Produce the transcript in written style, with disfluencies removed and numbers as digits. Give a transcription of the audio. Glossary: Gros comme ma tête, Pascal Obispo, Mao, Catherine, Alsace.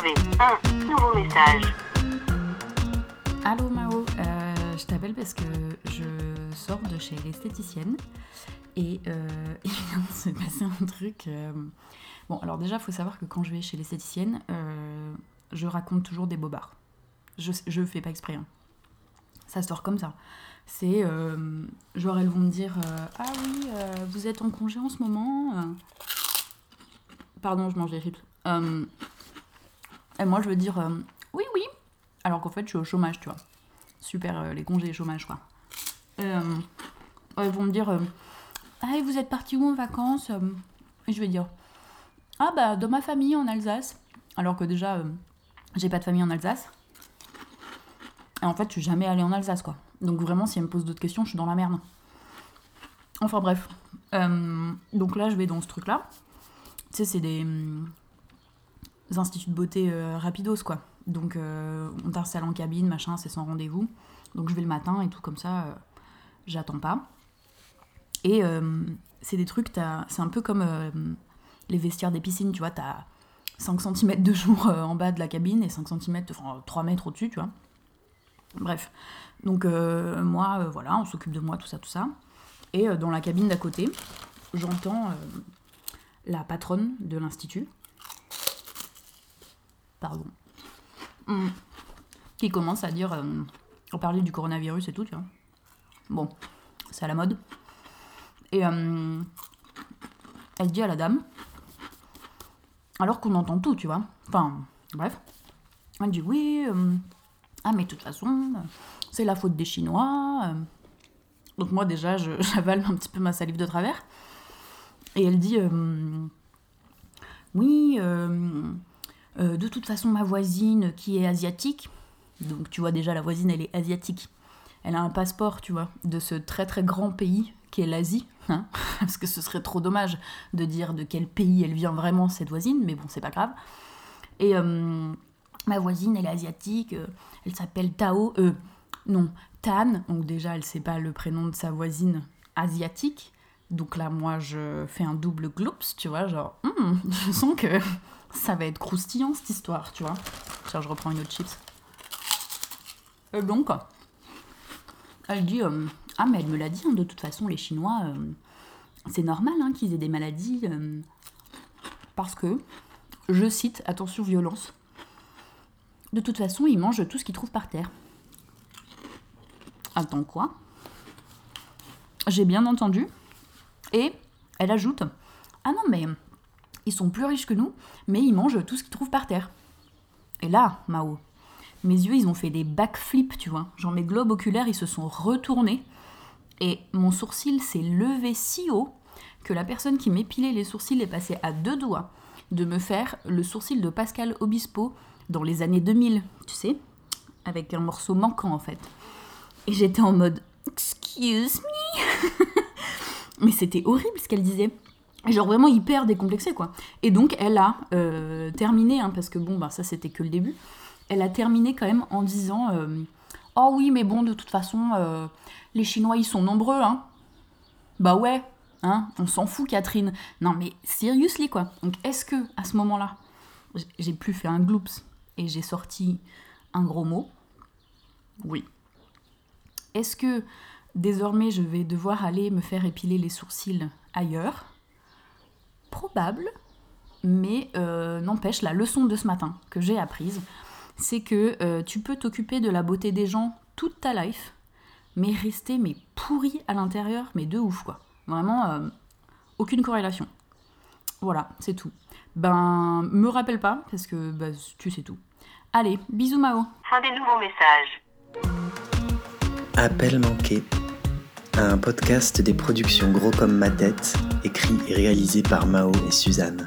avez un nouveau message. Allô Mao, je t'appelle parce que je sors de chez l'esthéticienne et il vient de se passer un truc. Bon, alors déjà, il faut savoir que quand je vais chez l'esthéticienne, je raconte toujours des bobards. Je fais pas exprès, hein. Ça sort comme ça. C'est, genre, elles vont me dire « Ah oui, vous êtes en congé en ce moment ?» Pardon, je mange des chips. Et moi, je veux dire « Oui, oui !» Alors qu'en fait, je suis au chômage, tu vois. Super, les congés et chômage, quoi. Elles vont me dire « Ah, et vous êtes partis où en vacances ?» Et je vais dire « Ah bah, dans ma famille, en Alsace !» Alors que déjà, j'ai pas de famille en Alsace. Et en fait, je suis jamais allée en Alsace, quoi. Donc vraiment, si elle me pose d'autres questions, je suis dans la merde. Enfin bref. Donc là, je vais dans ce truc-là. Tu sais, c'est des instituts de beauté rapidos, quoi. Donc on t'installe en cabine, machin, c'est sans rendez-vous. Donc je vais le matin et tout, comme ça, j'attends pas. Et c'est des trucs, c'est un peu comme les vestiaires des piscines, tu vois. T'as 5 cm de jour en bas de la cabine et 5 cm, enfin 3 mètres au-dessus, tu vois. Bref, donc moi, voilà, on s'occupe de moi, tout ça. Et dans la cabine d'à côté, j'entends la patronne de l'institut, pardon, qui commence à dire, à parler du coronavirus et tout, tu vois. Bon, c'est à la mode. Et elle dit à la dame, alors qu'on entend tout, tu vois. Enfin, bref, elle dit oui... Ah, mais de toute façon, c'est la faute des Chinois. Donc moi, déjà, j'avale un petit peu ma salive de travers. Et elle dit, oui, de toute façon, ma voisine qui est asiatique. Donc tu vois déjà, la voisine, elle est asiatique. Elle a un passeport, tu vois, de ce très très grand pays qui est l'Asie. Hein, parce que ce serait trop dommage de dire de quel pays elle vient vraiment, cette voisine. Mais bon, c'est pas grave. Et... ma voisine, elle est asiatique, elle s'appelle Tan, donc déjà, elle sait pas le prénom de sa voisine asiatique, donc là, moi, je fais un double gloops, tu vois, genre, je sens que ça va être croustillant, cette histoire, tu vois. Tiens, je reprends une autre chips. Et donc, elle dit, ah, mais elle me l'a dit, hein, de toute façon, les Chinois, c'est normal hein, qu'ils aient des maladies, parce que, je cite, attention, violence, de toute façon, ils mangent tout ce qu'ils trouvent par terre. Attends, quoi ? J'ai bien entendu. Et elle ajoute, ah non, mais ils sont plus riches que nous, mais ils mangent tout ce qu'ils trouvent par terre. Et là, Mao, mes yeux, ils ont fait des backflips, tu vois. Genre mes globes oculaires, ils se sont retournés. Et mon sourcil s'est levé si haut que la personne qui m'épilait les sourcils est passée à 2 doigts de me faire le sourcil de Pascal Obispo dans les années 2000, tu sais, avec un morceau manquant, en fait. Et j'étais en mode « Excuse me !» Mais c'était horrible, ce qu'elle disait. Genre vraiment hyper décomplexée, quoi. Et donc, elle a terminé, hein, parce que bon, bah, ça, c'était que le début. Elle a terminé quand même en disant « Oh oui, mais bon, de toute façon, les Chinois, ils sont nombreux, hein. » Bah ouais, hein, on s'en fout, Catherine. Non, mais seriously, quoi. Donc, est-ce que, à ce moment-là, j'ai plus fait un gloops et j'ai sorti un gros mot. Oui. Est-ce que désormais je vais devoir aller me faire épiler les sourcils ailleurs ? Probable, mais n'empêche, la leçon de ce matin que j'ai apprise, c'est que tu peux t'occuper de la beauté des gens toute ta life, mais rester pourri à l'intérieur, mais de ouf, quoi. Vraiment, aucune corrélation. Voilà, c'est tout. Ben, me rappelle pas, parce que ben, tu sais tout. Allez, bisous Mao. Fin des nouveaux messages. Appel manqué. Un podcast des productions Gros comme ma tête, écrit et réalisé par Mao et Suzanne.